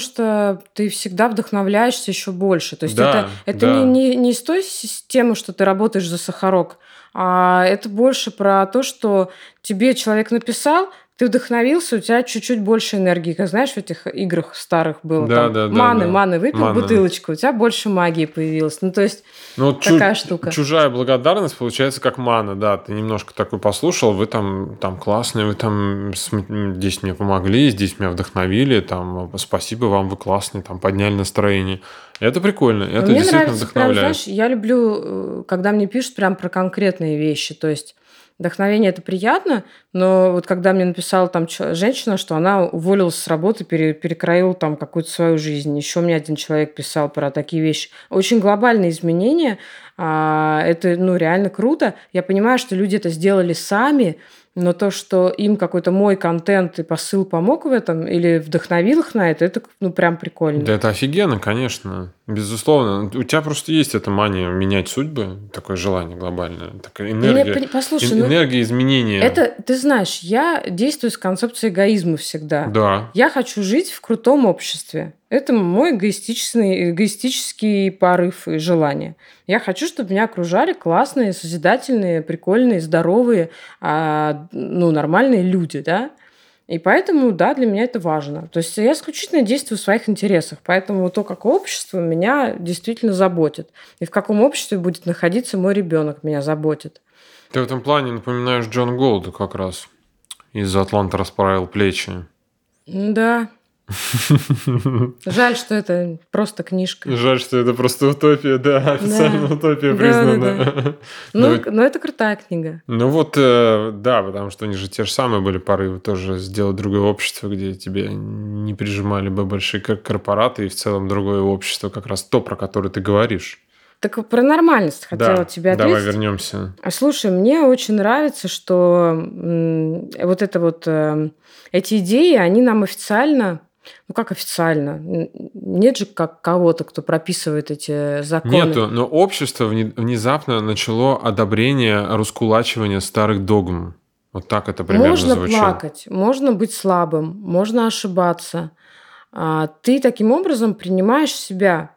что ты всегда вдохновляешься еще больше. То есть это не из той системы, что ты работаешь за сахарок, а это больше про то, что тебе человек написал, ты вдохновился, у тебя чуть-чуть больше энергии. Как знаешь, в этих играх старых было маны, выпил бутылочку, у тебя больше магии появилось. Ну, то есть, такая штука. Чужая благодарность получается как мана, да. Ты немножко такой послушал, вы там классные, вы там здесь мне помогли, здесь меня вдохновили, там спасибо вам, вы классные, там подняли настроение. Это прикольно, это мне действительно нравится, вдохновляет. Прям, знаешь, я люблю, когда мне пишут прям про конкретные вещи, то есть вдохновение – это приятно, но вот когда мне написала там женщина, что она уволилась с работы, перекроила там какую-то свою жизнь. Еще мне один человек писал про такие вещи. Очень глобальные изменения. Это реально круто. Я понимаю, что люди это сделали сами, но то, что им какой-то мой контент и посыл помог в этом или вдохновил их на это прям прикольно. Да это офигенно, конечно. Безусловно. У тебя просто есть эта мания менять судьбы, такое желание глобальное, такая энергия. Послушай, энергия изменения. Это, ты знаешь, я действую с концепцией эгоизма всегда. Да. Я хочу жить в крутом обществе. Это мой эгоистический порыв и желание. Я хочу, чтобы меня окружали классные, созидательные, прикольные, здоровые, нормальные люди, да. И поэтому, да, для меня это важно. То есть я исключительно действую в своих интересах, поэтому то, какое общество, меня действительно заботит. И в каком обществе будет находиться мой ребенок, меня заботит. Ты в этом плане напоминаешь Джон Голда как раз. Из «Атланта расправил плечи». Да. Жаль, что это просто книжка. Жаль, что это просто утопия, да, официально утопия признана. Да. Но это крутая книга. Потому что у них же те же самые были порывы тоже сделать другое общество, где тебе не прижимали бы большие корпораты и в целом другое общество, как раз то, про которое ты говоришь. Так про нормальность хотела тебе ответить. Давай вернемся. А слушай, мне очень нравится, что эти идеи, они нам официально. Ну, как официально? Нет же как кого-то, кто прописывает эти законы. Нету, но общество внезапно начало одобрение раскулачивания старых догм. Вот так это примерно можно звучало. Можно плакать, можно быть слабым, можно ошибаться. Ты таким образом принимаешь себя.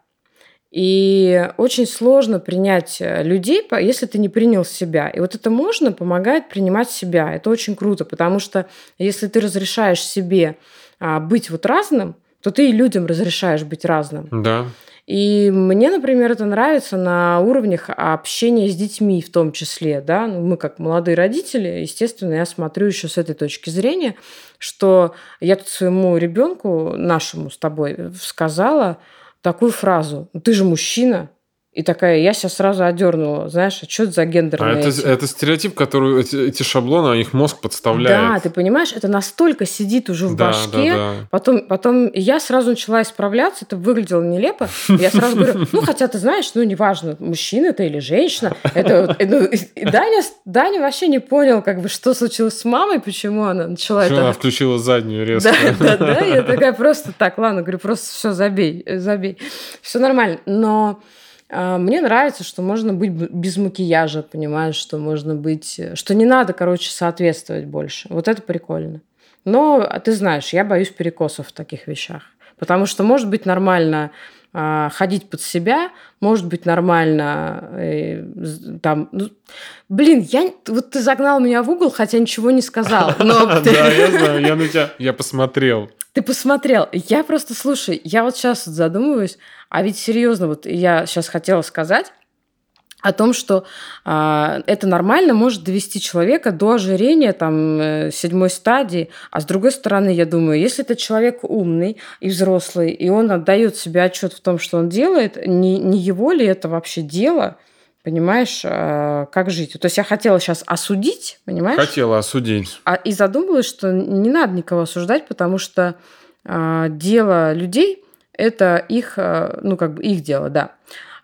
И очень сложно принять людей, если ты не принял себя. И вот это можно, помогает принимать себя. Это очень круто, потому что если ты разрешаешь себе быть вот разным, то ты и людям разрешаешь быть разным. Да. И мне, например, это нравится на уровнях общения с детьми в том числе. Да? Ну, мы как молодые родители, естественно, я смотрю еще с этой точки зрения, что я тут своему ребенку, нашему с тобой, сказала такую фразу: «Ты же мужчина». И такая, я себя сразу одернула, знаешь, а что это за гендерные? Это стереотип, который эти шаблоны, их мозг подставляет. Да, ты понимаешь, это настолько сидит уже в башке. Да. Потом я сразу начала исправляться, это выглядело нелепо. Я сразу говорю, хотя ты знаешь, неважно, мужчина ты или женщина. Даня вообще не понял, что случилось с мамой, почему она начала это. Она включила заднюю резко. Да, я такая просто так, ладно, говорю, просто все, забей. Все нормально, но... Мне нравится, что можно быть без макияжа, понимаешь, что можно быть... Что не надо, соответствовать больше. Вот это прикольно. Но ты знаешь, я боюсь перекосов в таких вещах. Потому что может быть нормально ходить под себя, может быть нормально... вот ты загнал меня в угол, хотя ничего не сказал. Да, я знаю, я на тебя... Я посмотрел. Ты посмотрел. Я просто, слушай, я вот сейчас задумываюсь, а ведь серьезно, вот я сейчас хотела сказать о том, что это нормально может довести человека до ожирения седьмой стадии. А с другой стороны, я думаю, если этот человек умный и взрослый, и он отдает себе отчет в том, что он делает, не его ли это вообще дело, понимаешь, как жить. То есть я хотела сейчас осудить, понимаешь? Хотела осудить. И задумалась, что не надо никого осуждать, потому что дело людей – это их, их дело, да.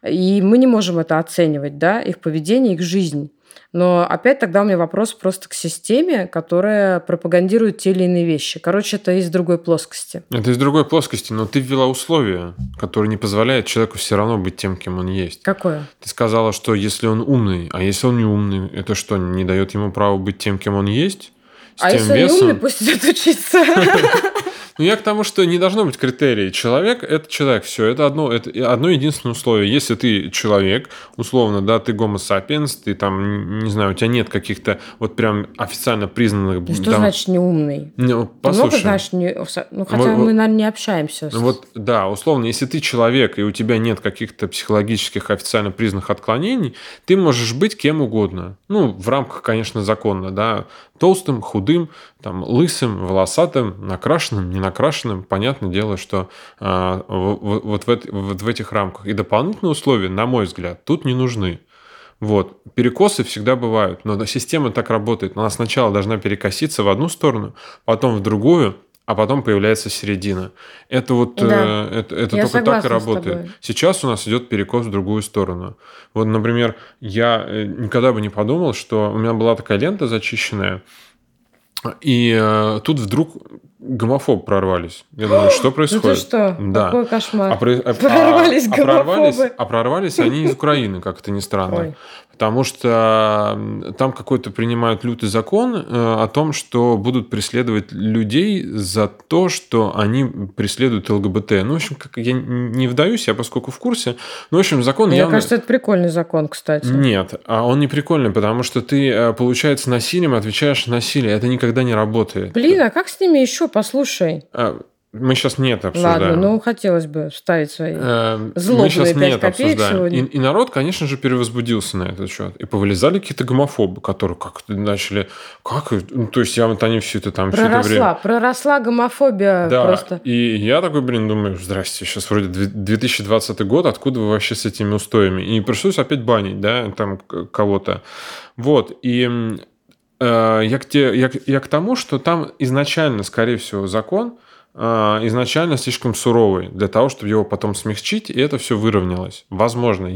И мы не можем это оценивать, да, их поведение, их жизнь. Но опять тогда у меня вопрос просто к системе, которая пропагандирует те или иные вещи. Это из другой плоскости. Это из другой плоскости, но ты ввела условия, которые не позволяют человеку все равно быть тем, кем он есть. Какое? Ты сказала, что если он умный, а если он не умный, это что, не дает ему права быть тем, кем он есть? А если он не умный, пусть идет учиться. Я к тому, что не должно быть критерий. Человек – это человек. Все, это одно единственное условие. Если ты человек, условно, да, ты гомо сапиенс, ты у тебя нет каких-то вот прям официально признанных... Что значит неумный? Послушай. Мы, наверное, не общаемся. Условно, если ты человек, и у тебя нет каких-то психологических официально признанных отклонений, ты можешь быть кем угодно. В рамках, конечно, законно, да. Толстым, худым, лысым, волосатым, накрашенным, не накрашенным. Понятное дело, что в этих рамках. И дополнительные условия, на мой взгляд, тут не нужны. Вот. Перекосы всегда бывают, но система так работает. Она сначала должна перекоситься в одну сторону, потом в другую, а потом появляется середина. Это да. это только так и работает. Сейчас у нас идет перекос в другую сторону. Вот, например, я никогда бы не подумал, что у меня была такая лента зачищенная, и тут вдруг гомофоб прорвались. Я думаю, что происходит? Это что? Да. Какой кошмар. Прорвались гомофобы. Прорвались они из Украины, как это ни странно. Ой. Потому что там какой-то принимают лютый закон о том, что будут преследовать людей за то, что они преследуют ЛГБТ. Я не вдаюсь, я поскольку в курсе. Закон... Мне кажется, это прикольный закон, кстати. Нет, он не прикольный, потому что ты, получается, насилием отвечаешь на насилие. Это никогда не работает. Блин, а как с ними еще? Послушай. Мы сейчас не это обсуждаем. Ладно, хотелось бы вставить свои злобные 5 копеек сегодня. И народ, конечно же, перевозбудился на этот счет. И повылезали какие-то гомофобы, которые как-то начали... Они все это все это время... Проросла гомофобия просто. И я такой, думаю, здрасте, сейчас вроде 2020 год, откуда вы вообще с этими устоями? И пришлось опять банить, да, кого-то. Вот, и... Я к тому, что там изначально, скорее всего, закон изначально слишком суровый для того, чтобы его потом смягчить, и это все выровнялось. Возможно.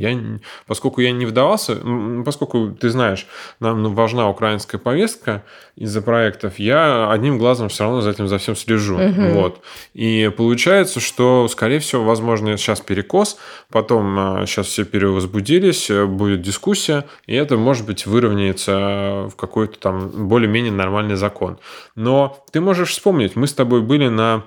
Поскольку я не вдавался, поскольку, ты знаешь, нам важна украинская повестка из-за проектов, я одним глазом все равно за всем слежу. Угу. Вот. И получается, что, скорее всего, возможно, сейчас перекос, потом сейчас все перевозбудились, будет дискуссия, и это, может быть, выровняется в какой-то более-менее нормальный закон. Но ты можешь вспомнить, мы с тобой были на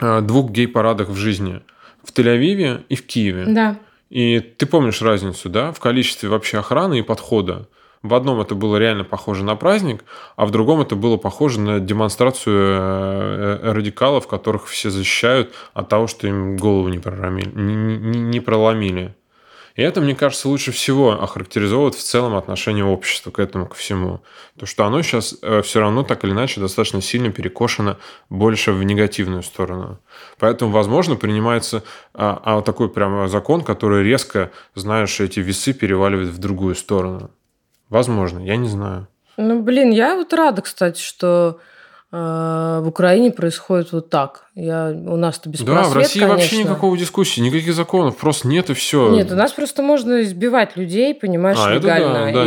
2 гей-парадах в жизни. В Тель-Авиве и в Киеве. Да. И ты помнишь разницу, да, в количестве вообще охраны и подхода. В одном это было реально похоже на праздник, а в другом это было похоже на демонстрацию радикалов, которых все защищают от того, что им голову не проломили. И это, мне кажется, лучше всего охарактеризовывает в целом отношение общества к этому, ко всему. То, что оно сейчас все равно так или иначе достаточно сильно перекошено больше в негативную сторону. Поэтому, возможно, принимается такой прям закон, который резко, знаешь, эти весы переваливает в другую сторону. Возможно, я не знаю. Ну, блин, я вот рада, кстати, что в Украине происходит вот так. У нас-то беспросвет, да, в России, конечно, вообще никакого дискуссии, никаких законов, просто нет и все. Нет, у нас просто можно избивать людей, понимаешь, легально. Это да,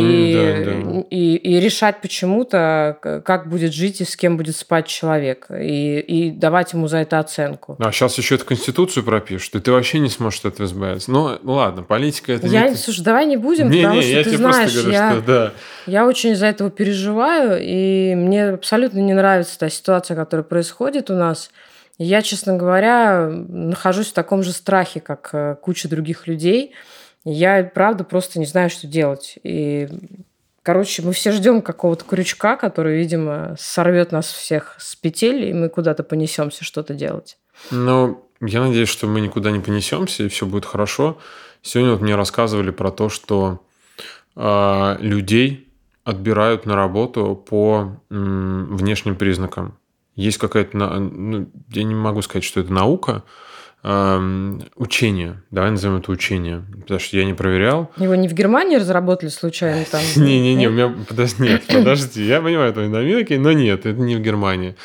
и решать почему-то, как будет жить и с кем будет спать человек. И давать ему за это оценку. А сейчас еще это в Конституцию пропишут, и ты вообще не сможешь от этого избавиться. Ну, ладно, политика это я, не... Слушай, давай не будем, потому что ты знаешь, я очень из-за этого переживаю, и мне абсолютно не нравится та ситуация, которая происходит у нас. Я, честно говоря, нахожусь в таком же страхе, как куча других людей. Я, правда, просто не знаю, что делать. И, короче, мы все ждем какого-то крючка, который, видимо, сорвет нас всех с петель, и мы куда-то понесемся что-то делать. Ну, я надеюсь, что мы никуда не понесемся, и все будет хорошо. Сегодня вот мне рассказывали про то, что людей отбирают на работу по внешним признакам. Есть какая-то, я не могу сказать, что это наука, учение. Давай назовем это учение, потому что я не проверял. Его не в Германии разработали случайно там? Не-не-не, у меня... Подожди, я понимаю твои намеки, но нет, это не в Германии.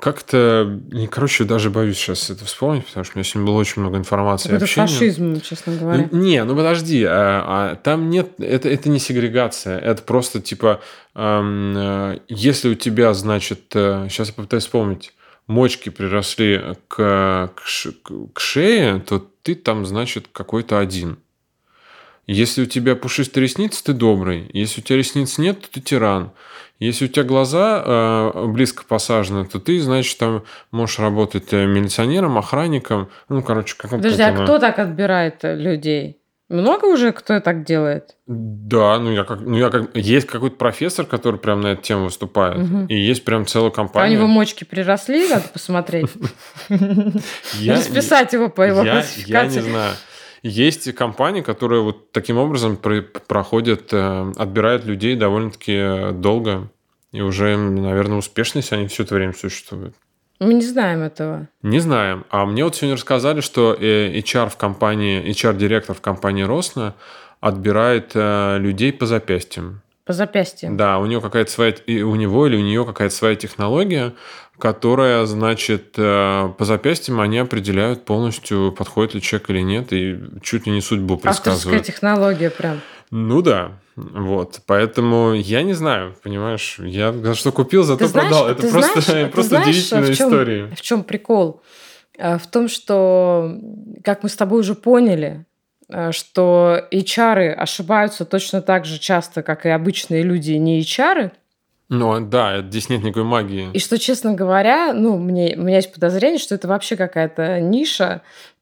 Как-то, короче, даже боюсь сейчас это вспомнить, потому что у меня сегодня было очень много информации. Это фашизм, честно говоря. Подожди, там нет, это не сегрегация, это просто типа, если у тебя, значит, сейчас я попытаюсь вспомнить, мочки приросли к шее, то ты там, значит, какой-то один. Если у тебя пушистые ресницы, ты добрый. Если у тебя ресниц нет, то ты тиран. Если у тебя глаза близко посажены, то ты, значит, там можешь работать милиционером, охранником. Ну, короче, как он... Подожди, а кто так отбирает людей? Много уже кто так делает? Да, есть какой-то профессор, который прям на эту тему выступает, и есть прям целая компания. А у него мочки приросли, надо посмотреть. Расписать его по его классификации. Я не знаю. Есть компании, которые вот таким образом проходят, отбирают людей довольно-таки долго. И уже, наверное, успешно, если они все это время существуют. Мы не знаем этого. Не знаем. А мне вот сегодня рассказали, что HR-директор в компании Росна отбирает людей по запястьям. По запястьям? Да, у него или у нее какая-то своя технология, которая, значит, по запястьям они определяют полностью, подходит ли человек или нет, и чуть ли не судьбу предсказывают. Авторская технология прям. Ну да, вот. Поэтому я не знаю, понимаешь, я за что купил, зато продал. Это просто удивительная история. В чем прикол? В том, что, как мы с тобой уже поняли, что HR ошибаются точно так же часто, как и обычные люди, не HR. Ну да, здесь нет никакой магии. И что, честно говоря, у меня есть подозрение, что это вообще какая-то ниша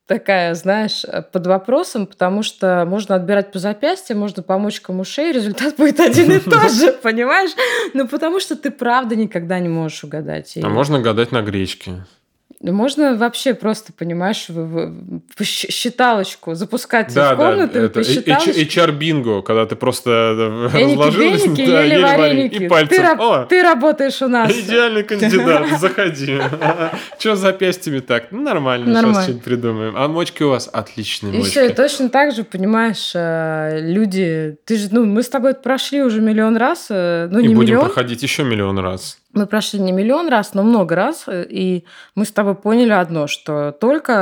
такая, знаешь, под вопросом, потому что можно отбирать по запястью, можно по мочкам ушей, результат будет один и тот же, понимаешь? Ну потому что ты правда никогда не можешь угадать. А можно гадать на гречке. Можно вообще просто, понимаешь, считалочку запускать в комнату. Да, HR-бинго, когда ты просто разложилась, ели вареники, и пальцем. Ты работаешь у нас. Идеальный кандидат, заходи. Че с запястьями так? Ну, нормально, сейчас что-нибудь придумаем. А мочки у вас? Отличные мочки. И все, и точно так же, понимаешь, люди... Мы с тобой прошли уже миллион раз, не миллион. И будем проходить еще миллион раз. Мы прошли не миллион раз, но много раз, и мы с тобой поняли одно, что только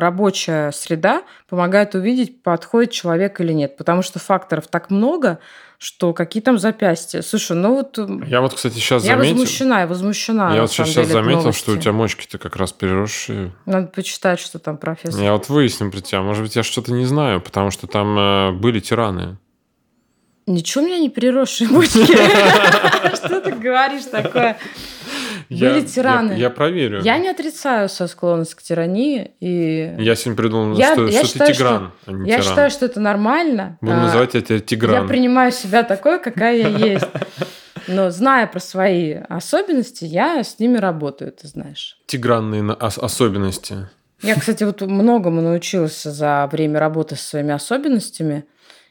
рабочая среда помогает увидеть, подходит человек или нет, потому что факторов так много, что какие там запястья. Слушай, Я вот, кстати, сейчас заметил... Я возмущена. Я вот сейчас заметил, что у тебя мочки-то как раз переросшие. Надо почитать, что там профессор. Я вот выясню про тебя. Может быть, я что-то не знаю, потому что там были тираны. Ничего у меня не переросшие мочки. Что ты говоришь такое? Были тираны. Я проверю. Я не отрицаю свою склонность к тирании. И... Я сегодня придумал, что ты тигран, а не тиран. Я считаю, что это нормально. Будем называть тебя тигран. Я принимаю себя такой, какая я есть. Но зная про свои особенности, я с ними работаю, ты знаешь. Тигранные особенности. Я, кстати, вот многому научилась за время работы со своими особенностями.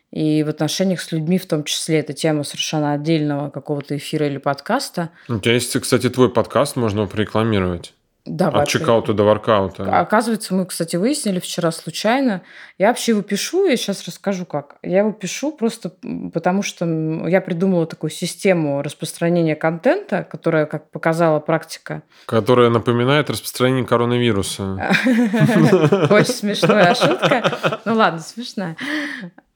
И в отношениях с людьми в том числе. Это тема совершенно отдельного какого-то эфира или подкаста. У тебя есть, кстати, твой подкаст, можно его прорекламировать. Давай. От чекаута до воркаута. Оказывается, мы, кстати, выяснили вчера случайно. Я вообще его пишу, я сейчас расскажу, как. Я его пишу просто потому, что я придумала такую систему распространения контента, которая, как показала практика... Которая напоминает распространение коронавируса. Очень смешная шутка. Ну ладно, смешная.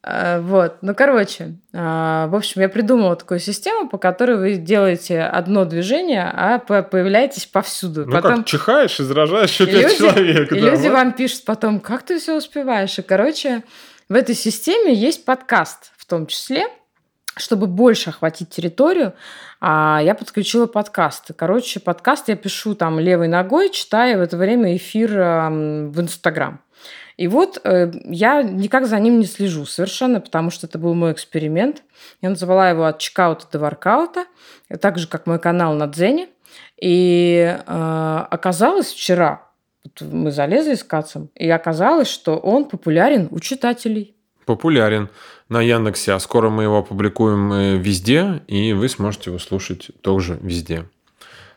Вот, ну короче, в общем, я придумала такую систему, по которой вы делаете одно движение, а появляетесь повсюду. Ну потом... как, чихаешь и заражаешь еще 5 человек. И да, люди вот вам пишут потом, как ты все успеваешь. И, короче, в этой системе есть подкаст в том числе, чтобы больше охватить территорию, я подключила подкасты. Короче, подкаст я пишу там левой ногой, читая в это время эфир в Инстаграм. И вот я никак за ним не слежу совершенно, потому что это был мой эксперимент. Я назвала его «От чекаута до воркаута», так же, как мой канал на Дзене. И оказалось вчера, вот мы залезли с Кацем, и оказалось, что он популярен у читателей. Популярен на Яндексе, а скоро мы его опубликуем везде, и вы сможете его слушать тоже везде.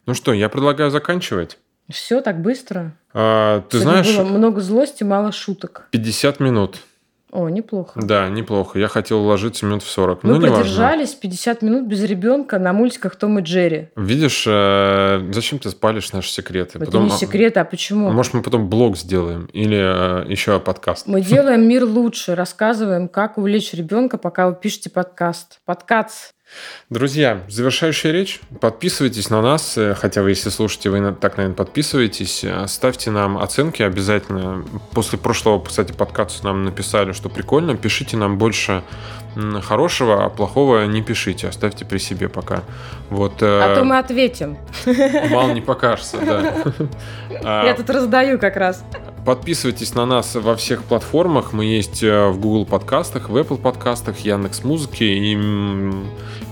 Ну что, я предлагаю заканчивать. Все так быстро. Ты знаешь, было много злости, мало шуток. 50 минут. О, неплохо. Да, неплохо. Я хотел уложиться минут в 40. Мы продержались 50 минут без ребенка на мультиках Том и Джерри. Видишь, зачем ты спалишь наши секреты? Это потом... не секреты, а почему? Может, мы потом блог сделаем или еще подкаст. Мы делаем мир лучше, рассказываем, как увлечь ребенка, пока вы пишете подкаст. Подкаст. Друзья, завершающая речь. Подписывайтесь на нас, хотя вы, если слушаете, вы так, наверное, подписываетесь. Ставьте нам оценки обязательно. После прошлого, кстати, подкаста нам написали, что прикольно. Пишите нам больше хорошего, а плохого не пишите. Оставьте при себе пока. Вот, то мы ответим. Мало не покажется, да. Я тут раздаю как раз. Подписывайтесь на нас во всех платформах. Мы есть в Google подкастах, в Apple подкастах, Яндекс.Музыке и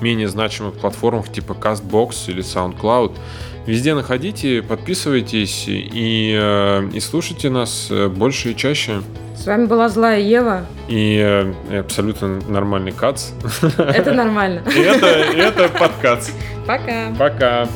менее значимых платформах типа CastBox или SoundCloud. Везде находите, подписывайтесь и слушайте нас больше и чаще. С вами была Злая Ева. И абсолютно нормальный Кац. Это нормально. И это подкаст. Пока. Пока.